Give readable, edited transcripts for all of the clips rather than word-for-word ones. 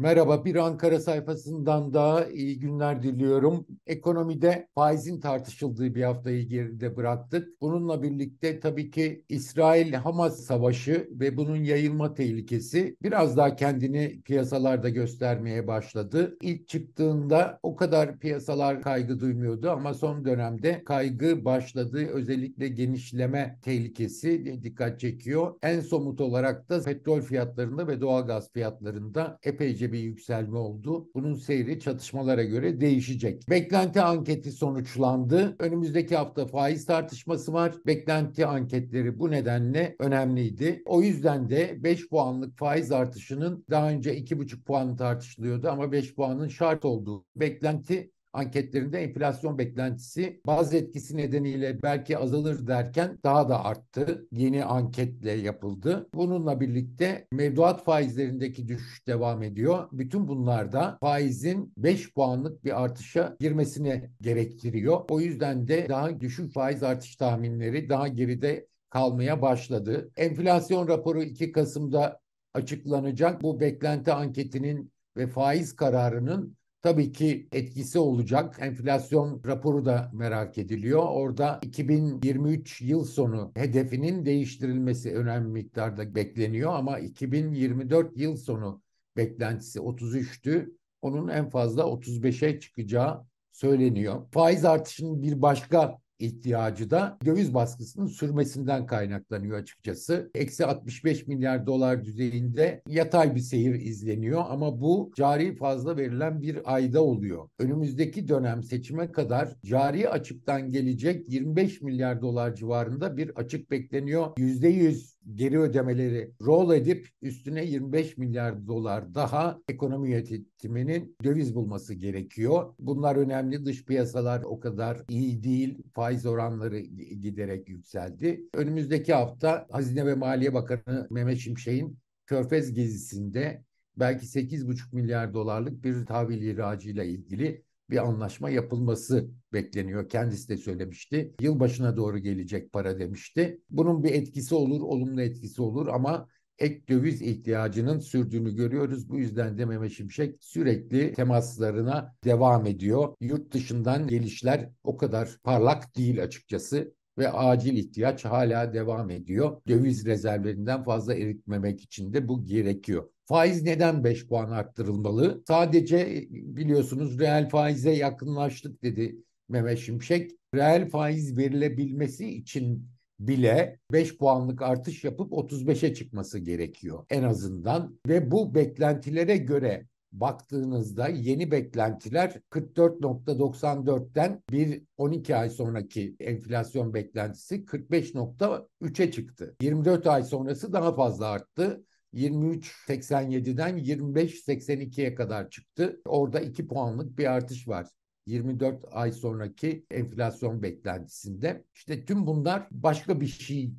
Merhaba, bir Ankara sayfasından daha iyi günler diliyorum. Ekonomide faizin tartışıldığı bir haftayı geride bıraktık. Bununla birlikte tabii ki İsrail-Hamas savaşı ve bunun yayılma tehlikesi biraz daha kendini piyasalarda göstermeye başladı. İlk çıktığında o kadar piyasalar kaygı duymuyordu ama son dönemde kaygı başladı. Özellikle genişleme tehlikesi dikkat çekiyor. En somut olarak da petrol fiyatlarında ve doğalgaz fiyatlarında epeyce bir yükselme oldu. Bunun seyri çatışmalara göre değişecek. Beklenti anketi sonuçlandı. Önümüzdeki hafta faiz tartışması var. Beklenti anketleri bu nedenle önemliydi. O yüzden de 5 puanlık faiz artışının daha önce 2,5 puan tartışılıyordu ama 5 puanın şart olduğu beklenti anketlerinde enflasyon beklentisi bazı etkisi nedeniyle belki azalır derken daha da arttı. Yeni anketle yapıldı. Bununla birlikte mevduat faizlerindeki düşüş devam ediyor. Bütün bunlar da faizin 5 puanlık bir artışa girmesine gerektiriyor. O yüzden de daha düşük faiz artış tahminleri daha geride kalmaya başladı. Enflasyon raporu 2 Kasım'da açıklanacak. Bu beklenti anketinin ve faiz kararının tabii ki etkisi olacak. Enflasyon raporu da merak ediliyor. Orada 2023 yıl sonu hedefinin değiştirilmesi önemli miktarda bekleniyor ama 2024 yıl sonu beklentisi 33'tü. Onun en fazla 35'e çıkacağı söyleniyor. Faiz artışının bir başka ihtiyacı da döviz baskısının sürmesinden kaynaklanıyor açıkçası. Eksi 65 milyar dolar düzeyinde yatay bir seyir izleniyor ama bu cari fazla verilen bir ayda oluyor. Önümüzdeki dönem seçime kadar cari açıktan gelecek 25 milyar dolar civarında bir açık bekleniyor. %100 geri ödemeleri rol edip üstüne 25 milyar dolar daha ekonomi yönetiminin döviz bulması gerekiyor. Bunlar önemli. Dış piyasalar o kadar iyi değil. Faiz oranları giderek yükseldi. Önümüzdeki hafta Hazine ve Maliye Bakanı Mehmet Şimşek'in Körfez gezisinde belki 8,5 milyar dolarlık bir tahvil ihracıyla ilgili bir anlaşma yapılması bekleniyor. Kendisi de söylemişti. Yılbaşına doğru gelecek para demişti. Bunun bir etkisi olur, olumlu etkisi olur ama ek döviz ihtiyacının sürdüğünü görüyoruz. Bu yüzden de Mehmet Şimşek sürekli temaslarına devam ediyor. Yurt dışından gelişler o kadar parlak değil açıkçası ve acil ihtiyaç hala devam ediyor. Döviz rezervlerinden fazla eritmemek için de bu gerekiyor. Faiz neden 5 puan arttırılmalı? Sadece biliyorsunuz reel faize yakınlaştık dedi Mehmet Şimşek. Reel faiz verilebilmesi için bile 5 puanlık artış yapıp 35'e çıkması gerekiyor en azından. Ve bu beklentilere göre baktığınızda yeni beklentiler 44.94'ten bir 12 ay sonraki enflasyon beklentisi 45.3'e çıktı. 24 ay sonrası daha fazla arttı. 23.87'den 25.82'ye kadar çıktı. Orada 2 puanlık bir artış var. 24 ay sonraki enflasyon beklentisinde. İşte tüm bunlar başka bir şey.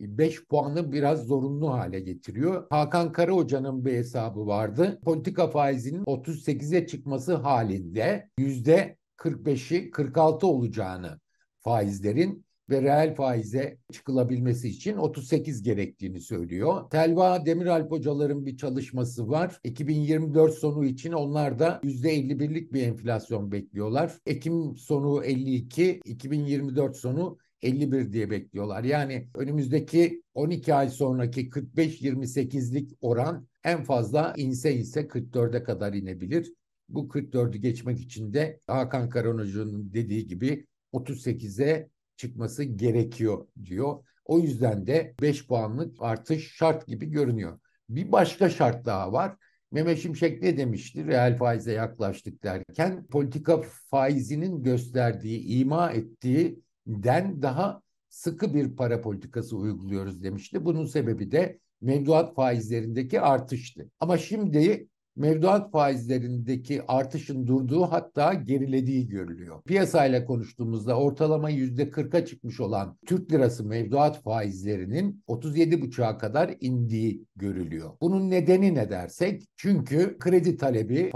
5 puanı biraz zorunlu hale getiriyor. Hakan Kara Hoca'nın bir hesabı vardı. Politika faizinin 38'e çıkması halinde %45'i 46 olacağını faizlerin ve reel faize çıkılabilmesi için 38 gerektiğini söylüyor. Telva Demiralp hocaların bir çalışması var. 2024 sonu için onlar da %51'lik bir enflasyon bekliyorlar. Ekim sonu 52, 2024 sonu 51 diye bekliyorlar. Yani önümüzdeki 12 ay sonraki 45-28'lik oran en fazla inse 44'e kadar inebilir. Bu 44'ü geçmek için de Hakan Karan Hoca'nın dediği gibi 38'e çıkması gerekiyor diyor. O yüzden de 5 puanlık artış şart gibi görünüyor. Bir başka şart daha var. Mehmet Şimşek ne demişti? Reel faize yaklaştık derken politika faizinin gösterdiği, ima ettiği den daha sıkı bir para politikası uyguluyoruz demişti. Bunun sebebi de mevduat faizlerindeki artıştı. Ama şimdi mevduat faizlerindeki artışın durduğu hatta gerilediği görülüyor. Piyasayla konuştuğumuzda ortalama %40'a çıkmış olan Türk lirası mevduat faizlerinin 37,5'a kadar indiği görülüyor. Bunun nedeni ne dersek? Çünkü kredi talebi,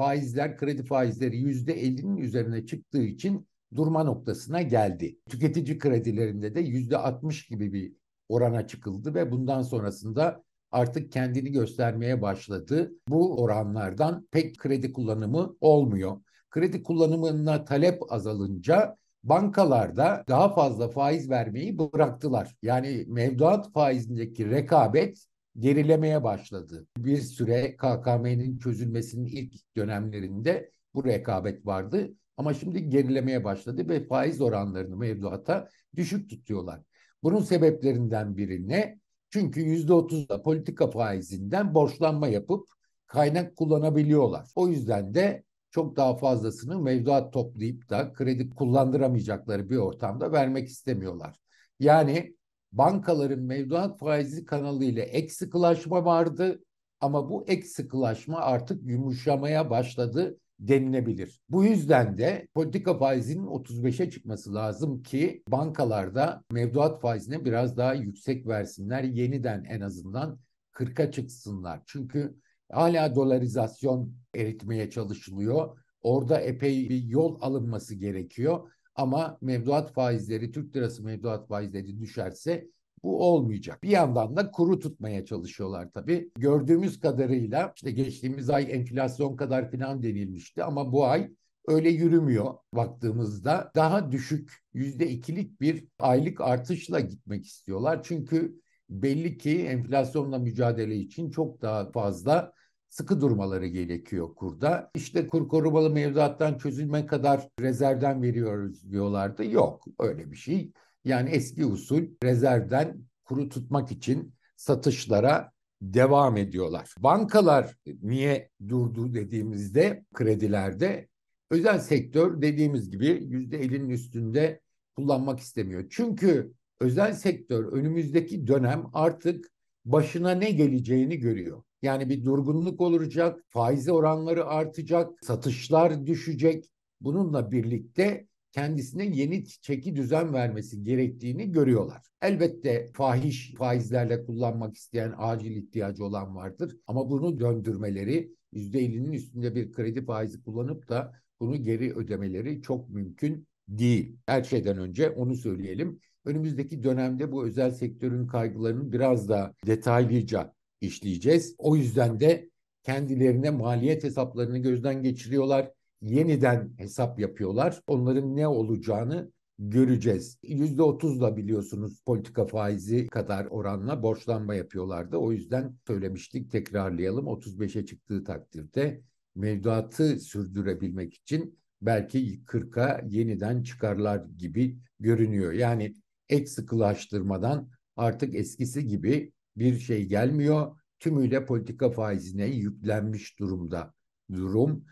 kredi faizleri %50'nin üzerine çıktığı için durma noktasına geldi. Tüketici kredilerinde de %60 gibi bir orana çıkıldı ve bundan sonrasında artık kendini göstermeye başladı. Bu oranlardan pek kredi kullanımı olmuyor. Kredi kullanımına talep azalınca bankalarda daha fazla faiz vermeyi bıraktılar. Yani mevduat faizindeki rekabet gerilemeye başladı. Bir süre KKM'nin çözülmesinin ilk dönemlerinde bu rekabet vardı. Ama şimdi gerilemeye başladı ve faiz oranlarını mevduata düşük tutuyorlar. Bunun sebeplerinden biri ne? Çünkü %30'da politika faizinden borçlanma yapıp kaynak kullanabiliyorlar. O yüzden de çok daha fazlasını mevduat toplayıp da kredi kullandıramayacakları bir ortamda vermek istemiyorlar. Yani bankaların mevduat faizi kanalıyla ek sıkılaşma vardı ama bu ek sıkılaşma artık yumuşamaya başladı denilebilir. Bu yüzden de politika faizinin 35'e çıkması lazım ki bankalarda mevduat faizine biraz daha yüksek versinler. Yeniden en azından 40'a çıksınlar. Çünkü hala dolarizasyon eritmeye çalışılıyor. Orada epey bir yol alınması gerekiyor. Ama mevduat faizleri, Türk lirası mevduat faizleri düşerse bu olmayacak. Bir yandan da kuru tutmaya çalışıyorlar tabii. Gördüğümüz kadarıyla işte geçtiğimiz ay enflasyon kadar falan denilmişti ama bu ay öyle yürümüyor baktığımızda. Daha düşük %2'lik bir aylık artışla gitmek istiyorlar. Çünkü belli ki enflasyonla mücadele için çok daha fazla sıkı durmaları gerekiyor kurda. İşte kur korumalı mevduattan çözülme kadar rezervden veriyoruz diyorlardı. Yok öyle bir şey. Yani eski usul rezervden kuru tutmak için satışlara devam ediyorlar. Bankalar niye durdu dediğimizde kredilerde özel sektör dediğimiz gibi %50'nin üstünde kullanmak istemiyor. Çünkü özel sektör önümüzdeki dönem artık başına ne geleceğini görüyor. Yani bir durgunluk olacak, faiz oranları artacak, satışlar düşecek. Bununla birlikte kendisine yeni çeki düzen vermesi gerektiğini görüyorlar. Elbette fahiş faizlerle kullanmak isteyen acil ihtiyacı olan vardır. Ama bunu döndürmeleri, %50'nin üstünde bir kredi faizi kullanıp da bunu geri ödemeleri çok mümkün değil. Her şeyden önce onu söyleyelim. Önümüzdeki dönemde bu özel sektörün kaygılarını biraz daha detaylıca işleyeceğiz. O yüzden de kendilerine maliyet hesaplarını gözden geçiriyorlar. Yeniden hesap yapıyorlar. Onların ne olacağını göreceğiz. %30'la biliyorsunuz politika faizi kadar oranla borçlanma yapıyorlardı. O yüzden söylemiştik, tekrarlayalım. 35'e çıktığı takdirde mevduatı sürdürebilmek için belki 40'a yeniden çıkarlar gibi görünüyor. Yani ek sıkılaştırmadan artık eskisi gibi bir şey gelmiyor. Tümüyle politika faizine yüklenmiş durumda.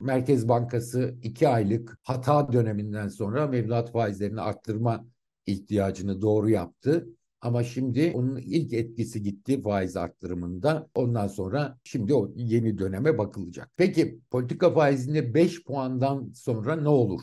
Merkez Bankası 2 aylık hata döneminden sonra mevduat faizlerini arttırma ihtiyacını doğru yaptı. Ama şimdi onun ilk etkisi gitti faiz arttırımında. Ondan sonra şimdi o yeni döneme bakılacak. Peki politika faizinde 5 puandan sonra ne olur?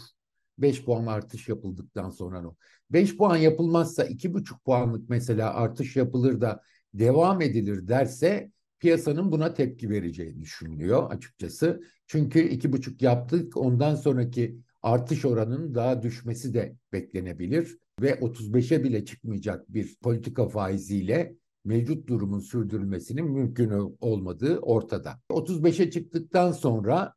5 puan artış yapıldıktan sonra ne olur? 5 puan yapılmazsa 2,5 puanlık mesela artış yapılır da devam edilir derse piyasanın buna tepki vereceği düşünülüyor açıkçası. Çünkü 2,5 yaptık, ondan sonraki artış oranının daha düşmesi de beklenebilir. Ve 35'e bile çıkmayacak bir politika faiziyle mevcut durumun sürdürülmesinin mümkün olmadığı ortada. 35'e çıktıktan sonra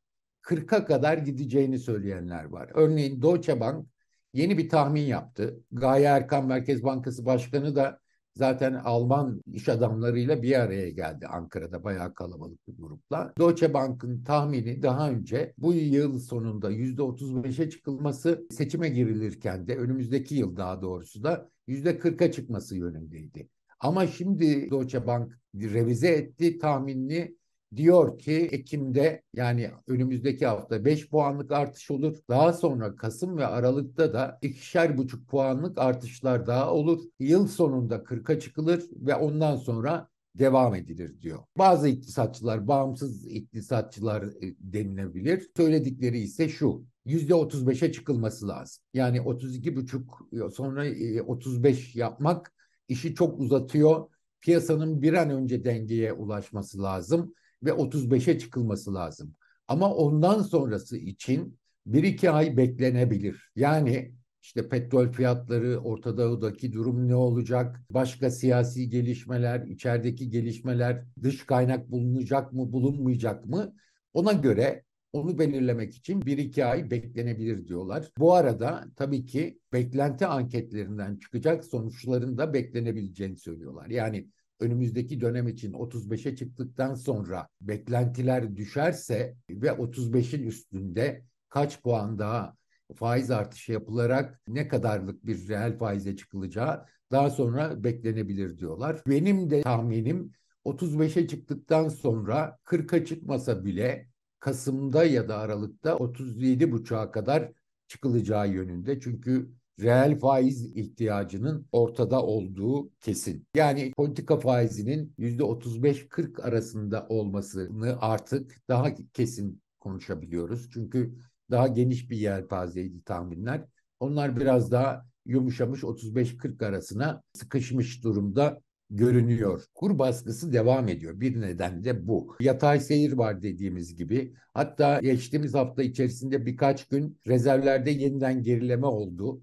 40'a kadar gideceğini söyleyenler var. Örneğin Deutsche Bank yeni bir tahmin yaptı. Gaye Erkan Merkez Bankası Başkanı da zaten Alman iş adamlarıyla bir araya geldi Ankara'da, bayağı kalabalık bir grupla. Deutsche Bank'ın tahmini daha önce bu yıl sonunda %35'e çıkılması, seçime girilirken de önümüzdeki yıl daha doğrusu da %40'a çıkması yönündeydi. Ama şimdi Deutsche Bank revize etti tahminini, diyor ki Ekim'de yani önümüzdeki hafta 5 puanlık artış olur. Daha sonra Kasım ve Aralık'ta da 2,5 puanlık artışlar daha olur. Yıl sonunda 40'a çıkılır ve ondan sonra devam edilir diyor. Bazı iktisatçılar, bağımsız iktisatçılar denilebilir. Söyledikleri ise şu: %35'e çıkılması lazım. Yani 32,5 sonra 35 yapmak işi çok uzatıyor. Piyasanın bir an önce dengeye ulaşması lazım ve 35'e çıkılması lazım. Ama ondan sonrası için 1-2 ay beklenebilir. Yani İşte petrol fiyatları, Orta Doğu'daki durum ne olacak? Başka siyasi gelişmeler, içerideki gelişmeler, dış kaynak bulunacak mı, bulunmayacak mı? Ona göre onu belirlemek için 1-2 ay beklenebilir diyorlar. Bu arada tabii ki beklenti anketlerinden çıkacak sonuçların da beklenebileceğini söylüyorlar. Yani önümüzdeki dönem için 35'e çıktıktan sonra beklentiler düşerse ve 35'in üstünde kaç puan daha faiz artışı yapılarak ne kadarlık bir reel faize çıkılacağı daha sonra beklenebilir diyorlar. Benim de tahminim 35'e çıktıktan sonra 40'a çıkmasa bile Kasım'da ya da Aralık'ta 37,5'a kadar çıkılacağı yönünde. Çünkü reel faiz ihtiyacının ortada olduğu kesin. Yani politika faizinin %35-40 arasında olmasını artık daha kesin konuşabiliyoruz. Çünkü daha geniş bir yelpazeydi tahminler. Onlar biraz daha yumuşamış, 35-40 arasına sıkışmış durumda görünüyor. Kur baskısı devam ediyor. Bir neden de bu. Yatay seyir var dediğimiz gibi. Hatta geçtiğimiz hafta içerisinde birkaç gün rezervlerde yeniden gerileme oldu.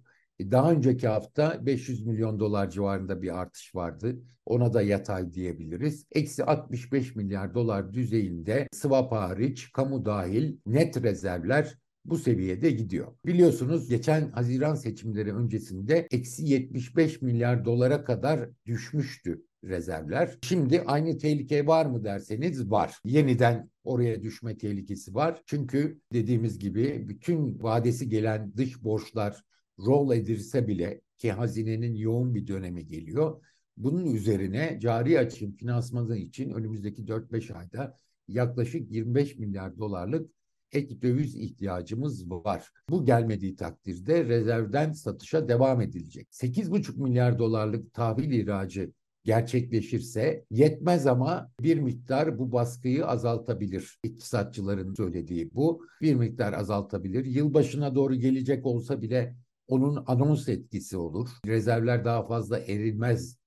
Daha önceki hafta 500 milyon dolar civarında bir artış vardı. Ona da yatay diyebiliriz. Eksi 65 milyar dolar düzeyinde swap hariç, kamu dahil net rezervler bu seviyede gidiyor. Biliyorsunuz geçen Haziran seçimleri öncesinde eksi 75 milyar dolara kadar düşmüştü rezervler. Şimdi aynı tehlike var mı derseniz var. Yeniden oraya düşme tehlikesi var. Çünkü dediğimiz gibi bütün vadesi gelen dış borçlar rol edilse bile ki hazinenin yoğun bir dönemi geliyor. Bunun üzerine cari açığın finansmanı için önümüzdeki 4-5 ayda yaklaşık 25 milyar dolarlık ek döviz ihtiyacımız var. Bu gelmediği takdirde rezervden satışa devam edilecek. 8,5 milyar dolarlık tahvil ihracı gerçekleşirse yetmez ama bir miktar bu baskıyı azaltabilir. İktisatçıların söylediği bu. Bir miktar azaltabilir. Yılbaşına doğru gelecek olsa bile onun anons etkisi olur. Rezervler daha fazla erilmez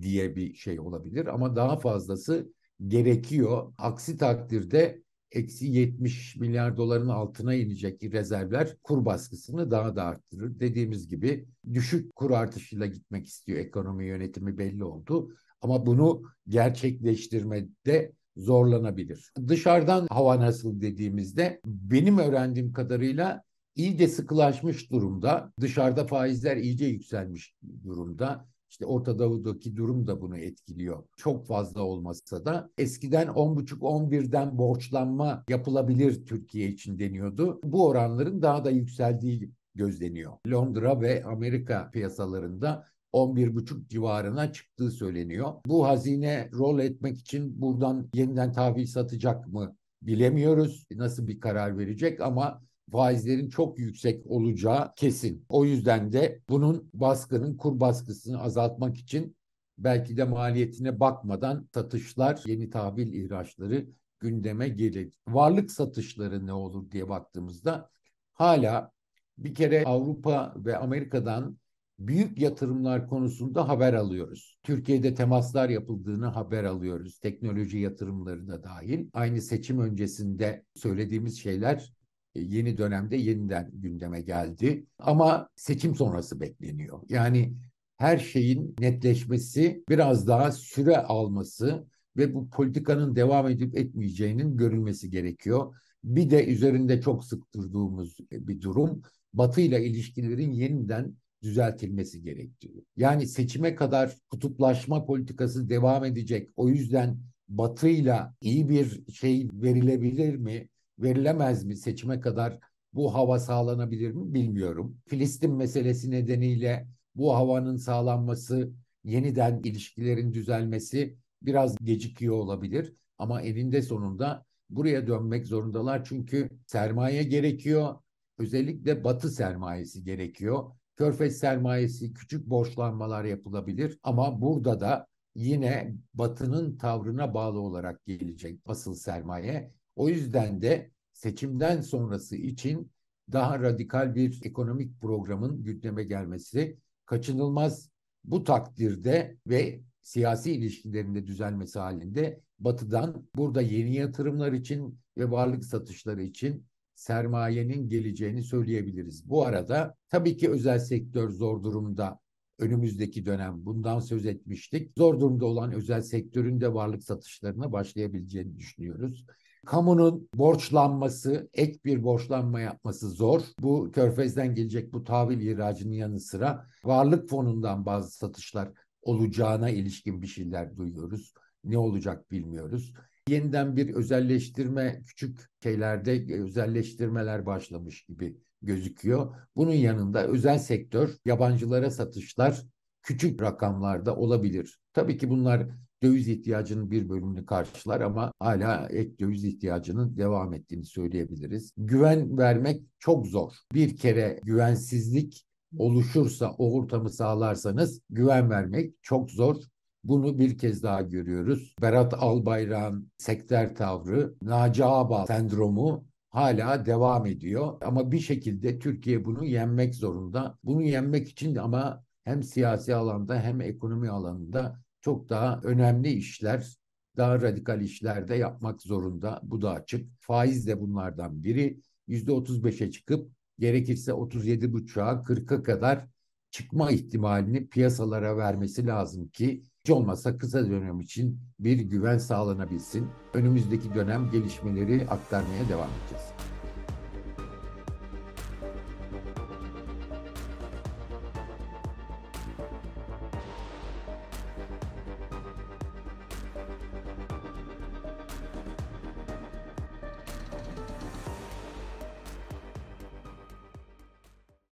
diye bir şey olabilir ama daha fazlası gerekiyor. Aksi takdirde eksi 70 milyar doların altına inecek rezervler kur baskısını daha da arttırır. Dediğimiz gibi düşük kur artışıyla gitmek istiyor. Ekonomi yönetimi belli oldu ama bunu gerçekleştirmede zorlanabilir. Dışarıdan hava nasıl dediğimizde benim öğrendiğim kadarıyla iyice sıkılaşmış durumda. Dışarıda faizler iyice yükselmiş durumda. İşte Orta Doğu'daki durum da bunu etkiliyor. Çok fazla olmasa da eskiden 10,5-11'den borçlanma yapılabilir Türkiye için deniyordu. Bu oranların daha da yükseldiği gözleniyor. Londra ve Amerika piyasalarında 11,5 civarına çıktığı söyleniyor. Bu hazine rol etmek için buradan yeniden tahvil satacak mı bilemiyoruz. Nasıl bir karar verecek ama faizlerin çok yüksek olacağı kesin. O yüzden de bunun baskının, kur baskısını azaltmak için belki de maliyetine bakmadan satışlar, yeni tahvil ihraçları gündeme gelir. Varlık satışları ne olur diye baktığımızda hala bir kere Avrupa ve Amerika'dan büyük yatırımlar konusunda haber alıyoruz. Türkiye'de temaslar yapıldığını haber alıyoruz. Teknoloji yatırımları da dahil. Aynı seçim öncesinde söylediğimiz şeyler yeni dönemde yeniden gündeme geldi. Ama seçim sonrası bekleniyor. Yani her şeyin netleşmesi, biraz daha süre alması ve bu politikanın devam edip etmeyeceğinin görülmesi gerekiyor. Bir de üzerinde çok sık durduğumuz bir durum, Batı ile ilişkilerin yeniden düzeltilmesi gerekiyor. Yani seçime kadar kutuplaşma politikası devam edecek. O yüzden Batı ile iyi bir şey verilebilir mi? Verilemez mi? Seçime kadar bu hava sağlanabilir mi? Bilmiyorum. Filistin meselesi nedeniyle bu havanın sağlanması, yeniden ilişkilerin düzelmesi biraz gecikiyor olabilir. Ama eninde sonunda buraya dönmek zorundalar. Çünkü sermaye gerekiyor. Özellikle Batı sermayesi gerekiyor. Körfez sermayesi, küçük borçlanmalar yapılabilir. Ama burada da yine Batı'nın tavrına bağlı olarak gelecek asıl sermaye. O yüzden de seçimden sonrası için daha radikal bir ekonomik programın gündeme gelmesi kaçınılmaz. Bu takdirde ve siyasi ilişkilerinde düzelmesi halinde Batı'dan burada yeni yatırımlar için ve varlık satışları için sermayenin geleceğini söyleyebiliriz. Bu arada tabii ki özel sektör zor durumda. Önümüzdeki dönem bundan söz etmiştik. Zor durumda olan özel sektörün de varlık satışlarına başlayabileceğini düşünüyoruz. Kamunun borçlanması, ek bir borçlanma yapması zor. Bu Körfez'den gelecek bu tahvil ihracının yanı sıra varlık fonundan bazı satışlar olacağına ilişkin bir şeyler duyuyoruz. Ne olacak bilmiyoruz. Yeniden bir özelleştirme, küçük şeylerde özelleştirmeler başlamış gibi gözüküyor. Bunun yanında özel sektör, yabancılara satışlar küçük rakamlarda olabilir. Tabii ki bunlar döviz ihtiyacının bir bölümünü karşılar ama hala ek döviz ihtiyacının devam ettiğini söyleyebiliriz. Güven vermek çok zor. Bir kere güvensizlik oluşursa, o ortamı sağlarsanız güven vermek çok zor. Bunu bir kez daha görüyoruz. Berat Albayrak'ın sektör tavrı, Naci Ağbal sendromu hala devam ediyor. Ama bir şekilde Türkiye bunu yenmek zorunda. Bunu yenmek için ama hem siyasi alanda hem ekonomi alanında çok daha önemli işler, daha radikal işler de yapmak zorunda. Bu da açık. Faiz de bunlardan biri. %35'e çıkıp gerekirse 37,5'a 40'a kadar çıkma ihtimalini piyasalara vermesi lazım ki hiç olmazsa kısa dönem için bir güven sağlanabilsin. Önümüzdeki dönem gelişmeleri aktarmaya devam edeceğiz.